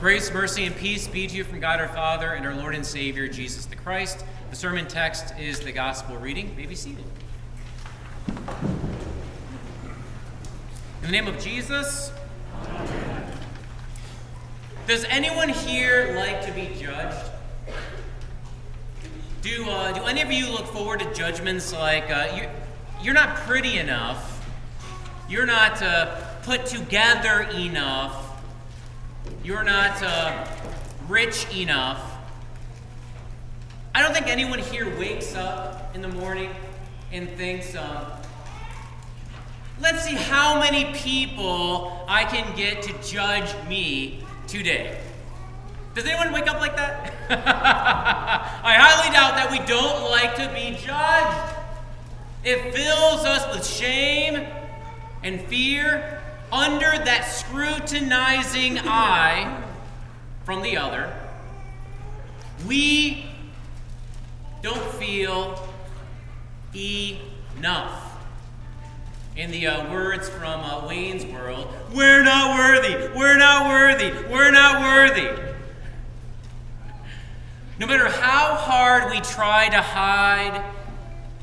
Grace, mercy, and peace be to you from God our Father and our Lord and Savior, Jesus the Christ. The sermon text is the Gospel reading. You may be seated. In the name of Jesus. Amen. Does anyone here like to be judged? Do any of you look forward to judgments like, you're not pretty enough, you're not put together enough, you're not rich enough? I don't think anyone here wakes up in the morning and thinks, let's see how many people I can get to judge me today. Does anyone wake up like that? I highly doubt that. We don't like to be judged. It fills us with shame and fear. Under that scrutinizing eye from the other, we don't feel enough. In the words from Wayne's World, we're not worthy, we're not worthy, we're not worthy. No matter how hard we try to hide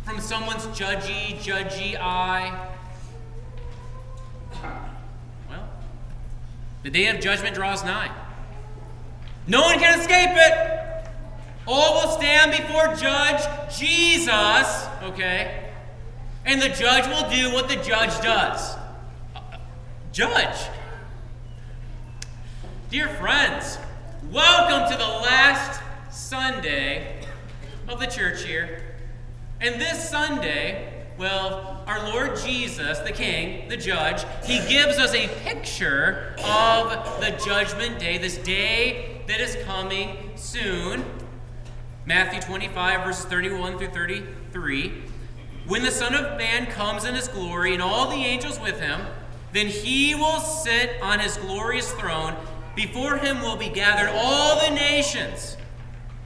from someone's judgy eye, the day of judgment draws nigh. No one can escape it. All will stand before Judge Jesus, okay? And the judge will do what the judge does. Judge. Dear friends, welcome to the last Sunday of the church year. And this Sunday, our Lord Jesus, the King, the Judge, he gives us a picture of the Judgment Day, this day that is coming soon. Matthew 25, verses 31 through 33. When the Son of Man comes in his glory and all the angels with him, then he will sit on his glorious throne. Before him will be gathered all the nations,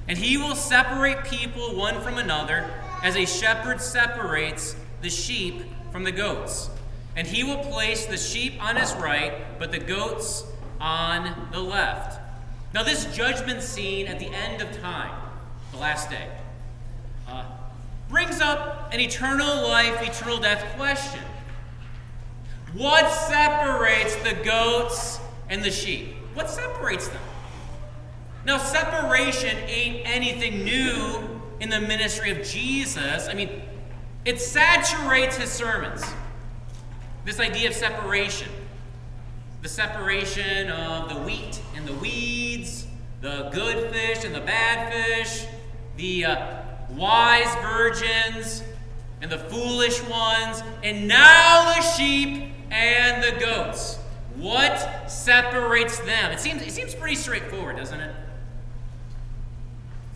and he will separate people one from another, as a shepherd separates the sheep from the goats. And he will place the sheep on his right, but the goats on the left. Now, this judgment scene at the end of time, the last day, brings up an eternal life, eternal death question. What separates the goats and the sheep? What separates them? Now, separation ain't anything new in the ministry of Jesus. I mean, it saturates his sermons, this idea of separation. The separation of the wheat and the weeds, the good fish and the bad fish, the wise virgins and the foolish ones, and now the sheep and the goats. What separates them? It seems pretty straightforward, doesn't it?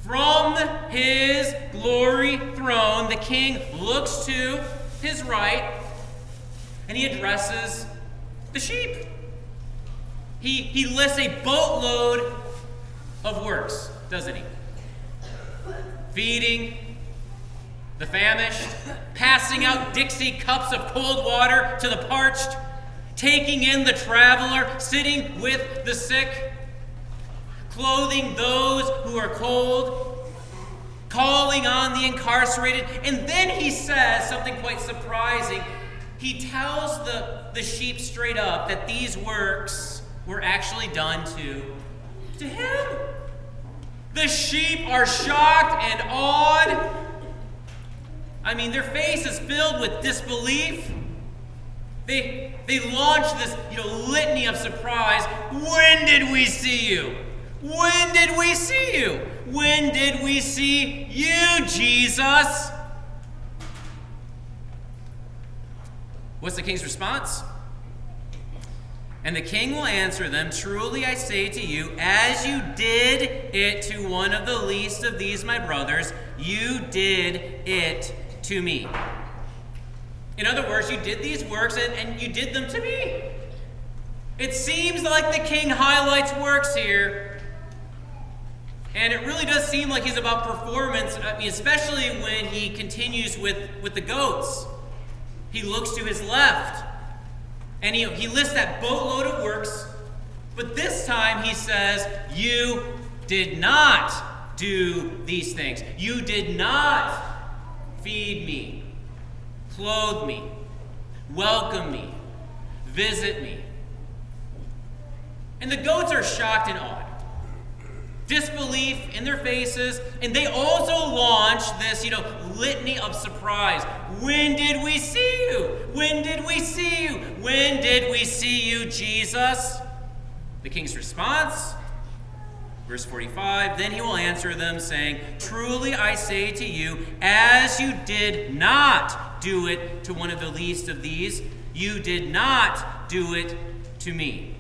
From his glory throne, the King looks to his right and he addresses the sheep. He lists a boatload of works, doesn't he? Feeding the famished, passing out Dixie cups of cold water to the parched, taking in the traveler, sitting with the sick, clothing those who are cold, calling on the incarcerated. And then he says something quite surprising. He tells the sheep straight up that these works were actually done to him. The sheep are shocked and awed. I mean, their face is filled with disbelief. They launch this litany of surprise. When did we see you? When did we see you? When did we see you, Jesus? What's the King's response? And the King will answer them, "Truly I say to you, as you did it to one of the least of these my brothers, you did it to me." In other words, you did these works and you did them to me. It seems like the King highlights works here. And it really does seem like he's about performance, I mean, especially when he continues with the goats. He looks to his left, and he lists that boatload of works, But this time he says, you did not do these things. You did not feed me, clothe me, welcome me, visit me. And the goats are shocked and awed. Disbelief in their faces, and they also launch this, litany of surprise. When did we see you? When did we see you? When did we see you, Jesus? The king's response, verse 45, then he will answer them, saying, truly I say to you, as you did not do it to one of the least of these, you did not do it to me.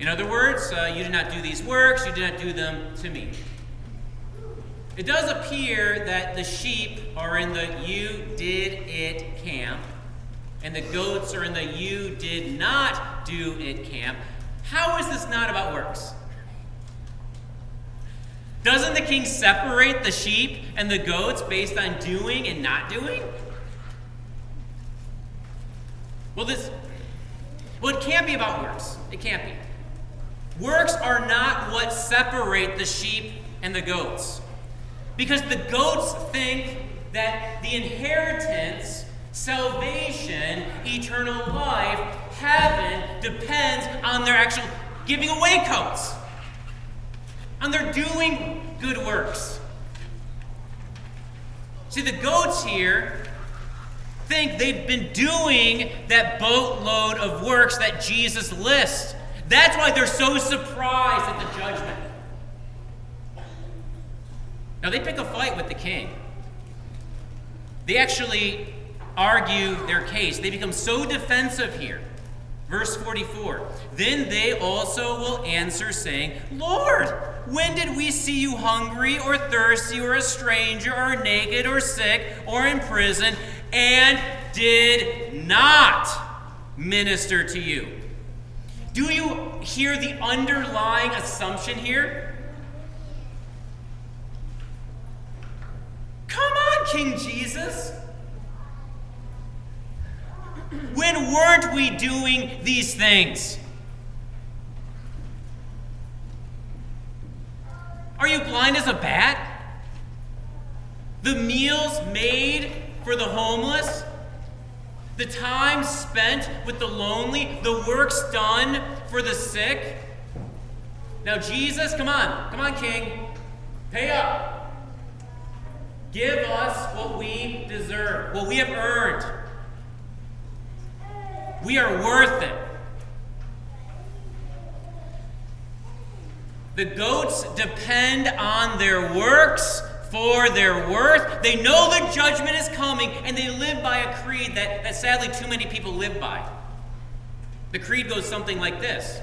In other words, you did not do these works, you did not do them to me. It does appear that the sheep are in the you did it camp, and the goats are in the you did not do it camp. How is this not about works? Doesn't the king separate the sheep and the goats based on doing and not doing? Well, it can't be about works. It can't be. Works are not what separate the sheep and the goats. Because the goats think that the inheritance, salvation, eternal life, heaven depends on their actual giving away coats, on their doing good works. See, the goats here think they've been doing that boatload of works that Jesus lists. That's why they're so surprised at the judgment. Now, they pick a fight with the king. They actually argue their case. They become so defensive here. Verse 44, then they also will answer, saying, Lord, when did we see you hungry or thirsty or a stranger or naked or sick or in prison and did not minister to you? Do you hear the underlying assumption here? Come on, King Jesus. When weren't we doing these things? Are you blind as a bat? The meals made for the homeless? The time spent with the lonely, the works done for the sick. Now, Jesus, come on, King. Pay up. Give us what we deserve, what we have earned. We are worth it. The goats depend on their works for their worth. They know the judgment is coming, and they live by a creed that sadly too many people live by. The creed goes something like this.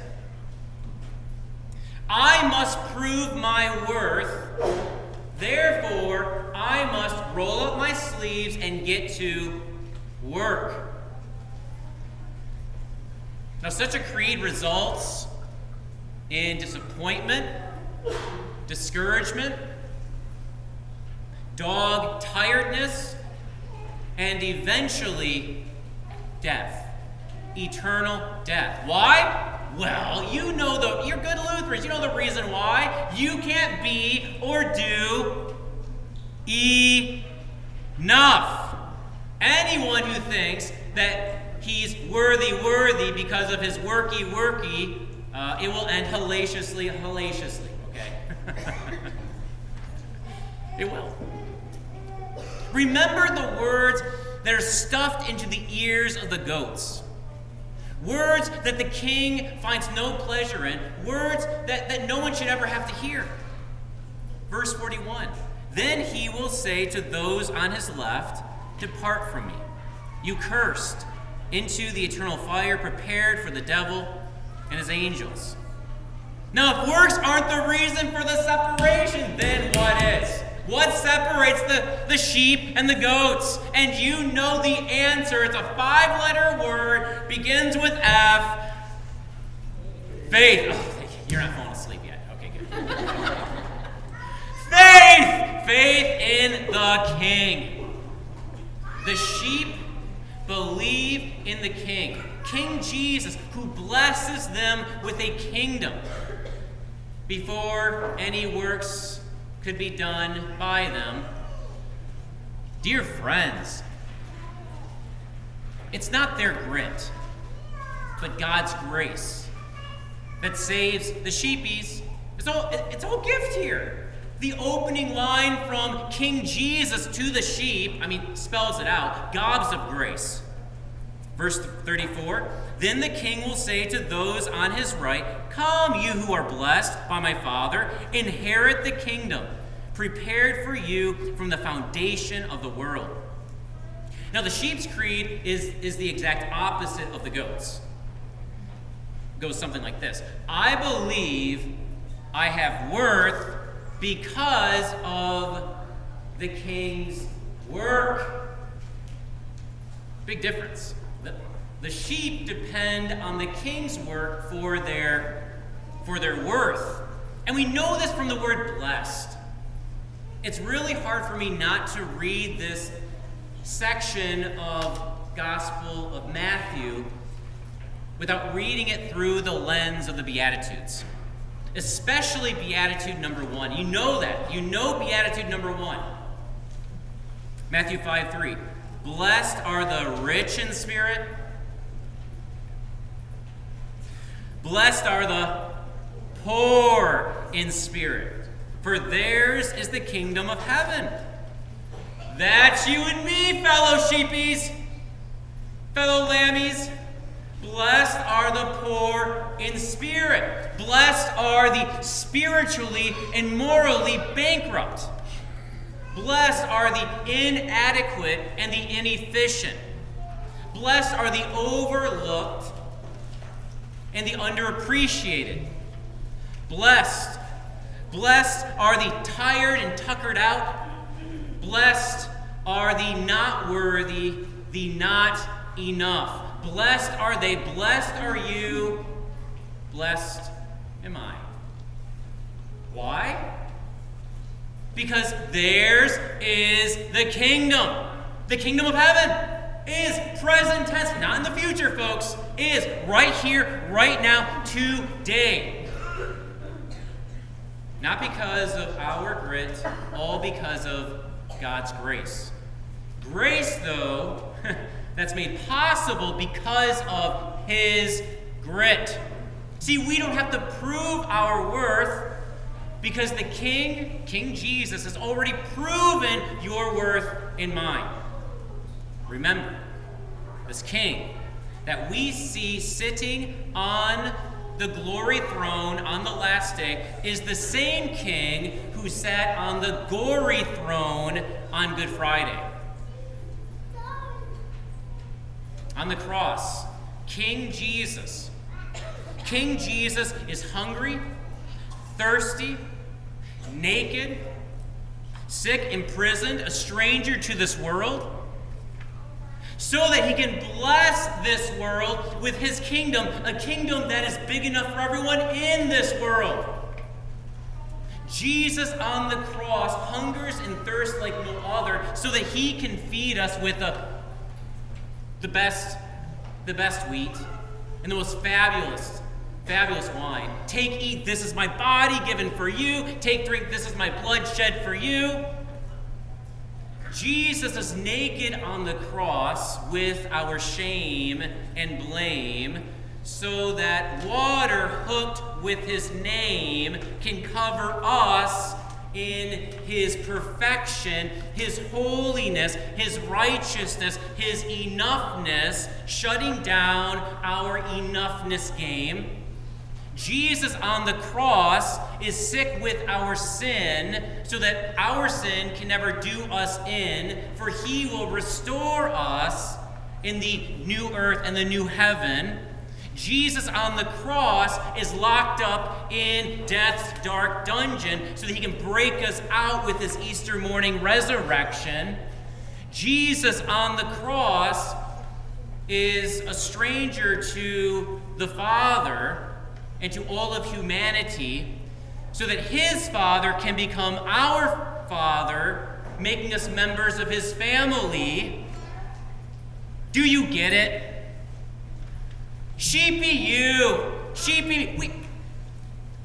I must prove my worth, therefore I must roll up my sleeves and get to work. Now, such a creed results in disappointment, discouragement, dog tiredness, and eventually death, eternal death. Why? Well, you're good Lutherans. You know the reason why. You can't be or do enough. Anyone who thinks that he's worthy because of his worky, it will end hellaciously, okay? It will. Remember the words that are stuffed into the ears of the goats. Words that the king finds no pleasure in. Words that no one should ever have to hear. Verse 41, then he will say to those on his left, depart from me, you cursed, into the eternal fire prepared for the devil and his angels. Now, if works aren't the reason for the separation, then what is? What separates the sheep and the goats? And you know the answer. It's a 5-letter word, begins with F. Faith. Oh, you're not falling asleep yet. Okay, good. Faith! Faith in the king. The sheep believe in the king. King Jesus, who blesses them with a kingdom before any works could be done by them. Dear friends, it's not their grit, but God's grace that saves the sheepies. It's all gift here. The opening line from King Jesus to the sheep, spells it out, gobs of grace. Verse 34, then the king will say to those on his right, come, you who are blessed by my Father, inherit the kingdom prepared for you from the foundation of the world. Now, the sheep's creed is the exact opposite of the goat's. It goes something like this. I believe I have worth because of the king's work. Big difference. The sheep depend on the king's work for their worth. And we know this from the word blessed. It's really hard for me not to read this section of Gospel of Matthew without reading it through the lens of the Beatitudes, especially Beatitude number 1. You know that. You know Beatitude number 1. Matthew 5:3. Blessed are the rich in spirit. Blessed are the poor in spirit, for theirs is the kingdom of heaven. That's you and me, fellow sheepies, fellow lammies. Blessed are the poor in spirit. Blessed are the spiritually and morally bankrupt. Blessed are the inadequate and the inefficient. Blessed are the overlooked and the underappreciated. Blessed are the tired and tuckered out. Blessed are the not worthy, the not enough. Blessed are they, blessed are you, blessed am I. Why? Because theirs is the kingdom. The kingdom of heaven is present tense, not in the future, folks. Is right here, right now, today. Not because of our grit, all because of God's grace. Grace, though, that's made possible because of His grit. See, we don't have to prove our worth because the King, King Jesus, has already proven your worth and mine. Remember, this King that we see sitting on the glory throne on the last day is the same King who sat on the gory throne on Good Friday. On the cross, King Jesus is hungry, thirsty, naked, sick, imprisoned, a stranger to this world, so that He can bless this world with His kingdom, a kingdom that is big enough for everyone in this world. Jesus on the cross hungers and thirsts like no other so that He can feed us with the best wheat and the most fabulous wine. Take, eat, this is my body given for you. Take, drink, this is my blood shed for you. Jesus is naked on the cross with our shame and blame so that water hooked with His name can cover us in His perfection, His holiness, His righteousness, His enoughness, shutting down our enoughness game. Jesus on the cross is sick with our sin so that our sin can never do us in, for He will restore us in the new earth and the new heaven. Jesus on the cross is locked up in death's dark dungeon so that He can break us out with His Easter morning resurrection. Jesus on the cross is a stranger to the Father and to all of humanity, so that His Father can become our Father, making us members of His family. Do you get it? Sheepy you. Sheepy.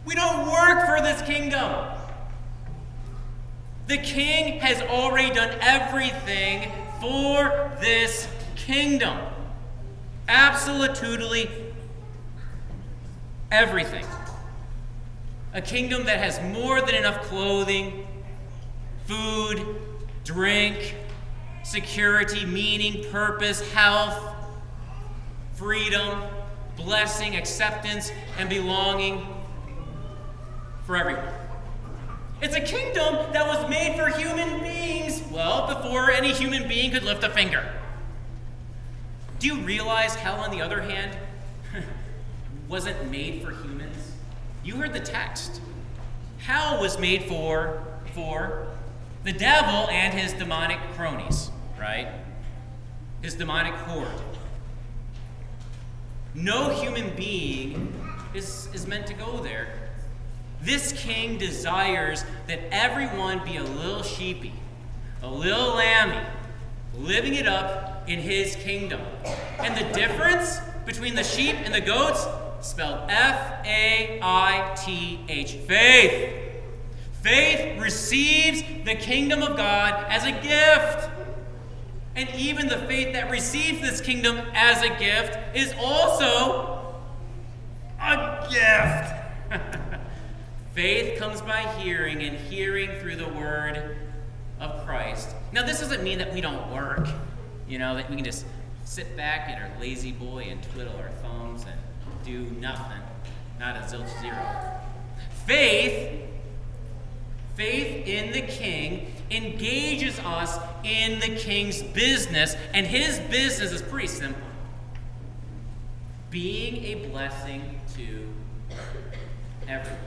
We don't work for this kingdom. The king has already done everything for this kingdom. Absolutely everything. A kingdom that has more than enough clothing, food, drink, security, meaning, purpose, health, freedom, blessing, acceptance, and belonging for everyone. It's a kingdom that was made for human beings, well, before any human being could lift a finger. Do you realize hell, on the other hand, wasn't made for humans? You heard the text. Hell was made for the devil and his demonic cronies, right? His demonic horde. No human being is meant to go there. This king desires that everyone be a little sheepy, a little lamby, living it up in his kingdom. And the difference between the sheep and the goats, spelled F-A-I-T-H, faith. Faith receives the kingdom of God as a gift. And even the faith that receives this kingdom as a gift is also a gift. Faith comes by hearing, and hearing through the word of Christ. Now, this doesn't mean that we don't work, that we can just sit back in our lazy boy and twiddle our thumbs and do nothing, not a zilch zero. Faith in the king engages us in the king's business, and his business is pretty simple. Being a blessing to everyone.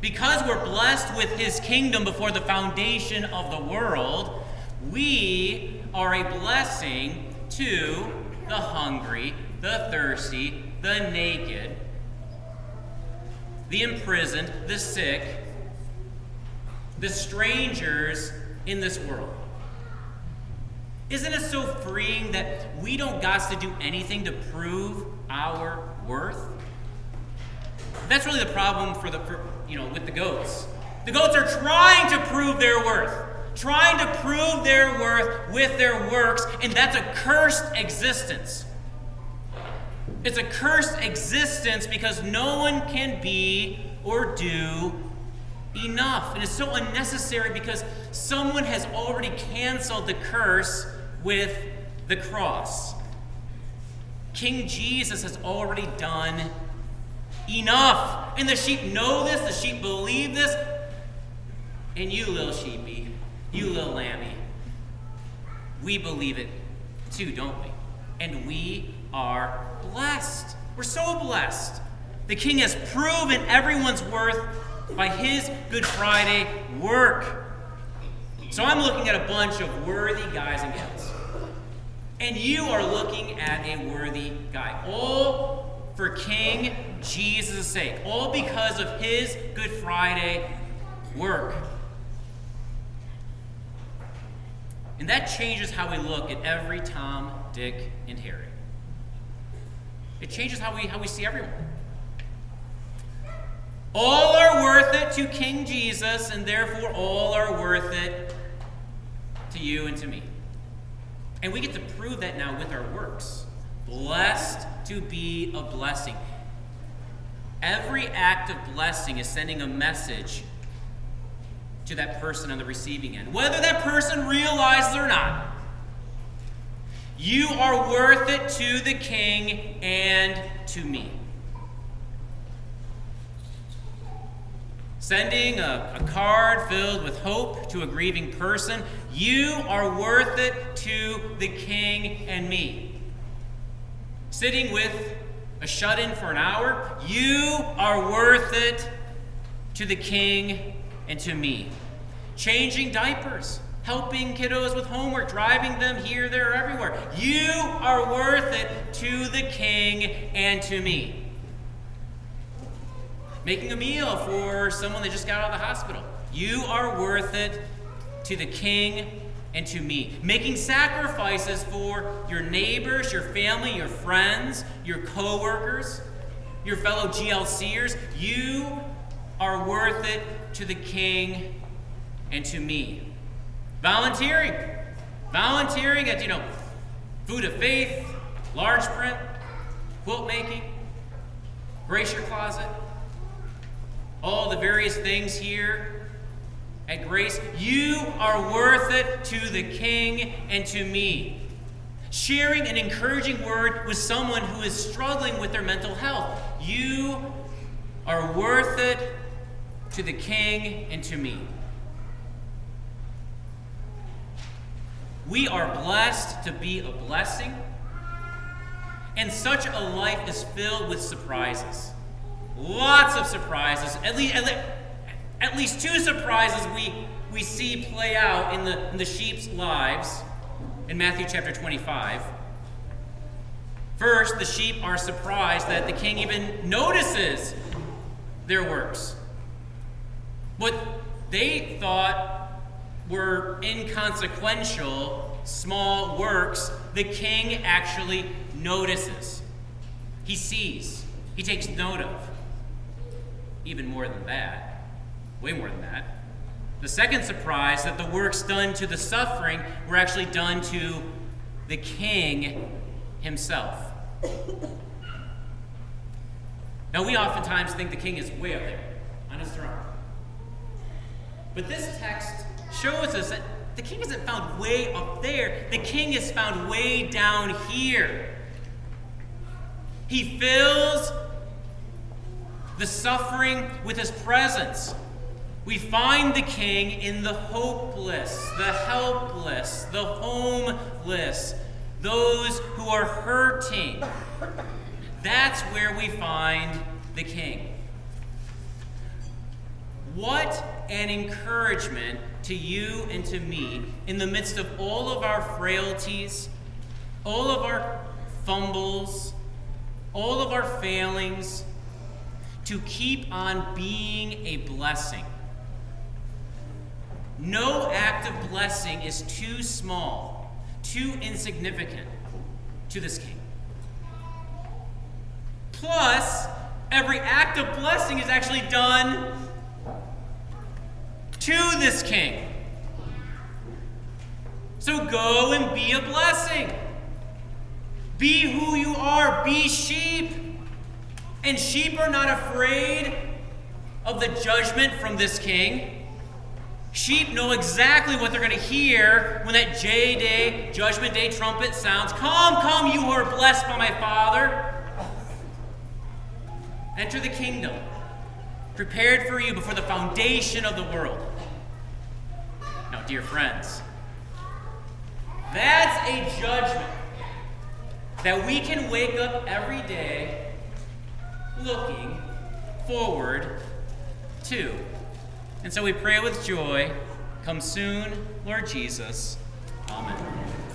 Because we're blessed with his kingdom before the foundation of the world, we are a blessing to the hungry, the thirsty, the naked, the imprisoned, the sick, the strangers in this world. Isn't it so freeing that we don't got to do anything to prove our worth? That's really the problem with the goats. The goats are trying to prove their worth, with their works, and that's a cursed existence. It's a cursed existence because no one can be or do enough. And it's so unnecessary because someone has already canceled the curse with the cross. King Jesus has already done enough. And the sheep know this, the sheep believe this. And you little sheepy, you little lamby, we believe it too, don't we? And we are blessed. We're so blessed. The king has proven everyone's worth by his Good Friday work. So I'm looking at a bunch of worthy guys and gals. And you are looking at a worthy guy. All for King Jesus' sake, all because of his Good Friday work. And that changes how we look at every Tom, Dick, and Harry. It changes how we see everyone. All are worth it to King Jesus, and therefore all are worth it to you and to me. And we get to prove that now with our works. Blessed to be a blessing. Every act of blessing is sending a message to that person on the receiving end, whether that person realizes or not. You are worth it to the king and to me. Sending a card filled with hope to a grieving person, you are worth it to the king and me. Sitting with a shut-in for an hour, you are worth it to the king and to me. Changing diapers, helping kiddos with homework, driving them here, there, everywhere. You are worth it to the king and to me. Making a meal for someone that just got out of the hospital. You are worth it to the king and to me. Making sacrifices for your neighbors, your family, your friends, your co-workers, your fellow GLCers. You are worth it to the King and to me. Volunteering. Volunteering at, Food of Faith, large print, quilt making, Grace Your Closet, all the various things here at Grace. You are worth it to the King and to me. Sharing an encouraging word with someone who is struggling with their mental health. You are worth it to the King and to me. We are blessed to be a blessing, and such a life is filled with surprises. Lots of surprises, at least two surprises we see play out in the sheep's lives in Matthew chapter 25. First, the sheep are surprised that the King even notices their works. What they thought were inconsequential, small works, the King actually notices. He sees. He takes note of. Even more than that. Way more than that. The second surprise, that the works done to the suffering were actually done to the King himself. Now, we oftentimes think the King is way up there, on his throne. But this text shows us that the King isn't found way up there. The King is found way down here. He fills the suffering with his presence. We find the King in the hopeless, the helpless, the homeless, those who are hurting. That's where we find the King. What an encouragement to you and to me in the midst of all of our frailties, all of our fumbles, all of our failings, to keep on being a blessing. No act of blessing is too small, too insignificant to this King. Plus, every act of blessing is actually done to this King. So go and be a blessing. Be who you are. Be sheep. And sheep are not afraid of the judgment from this King. Sheep know exactly what they're going to hear when that J-Day, Judgment Day trumpet sounds. Come, come, you who are blessed by my Father. Enter the kingdom, prepared for you before the foundation of the world. Now, dear friends, that's a judgment that we can wake up every day looking forward to. And so we pray with joy, come soon, Lord Jesus. Amen.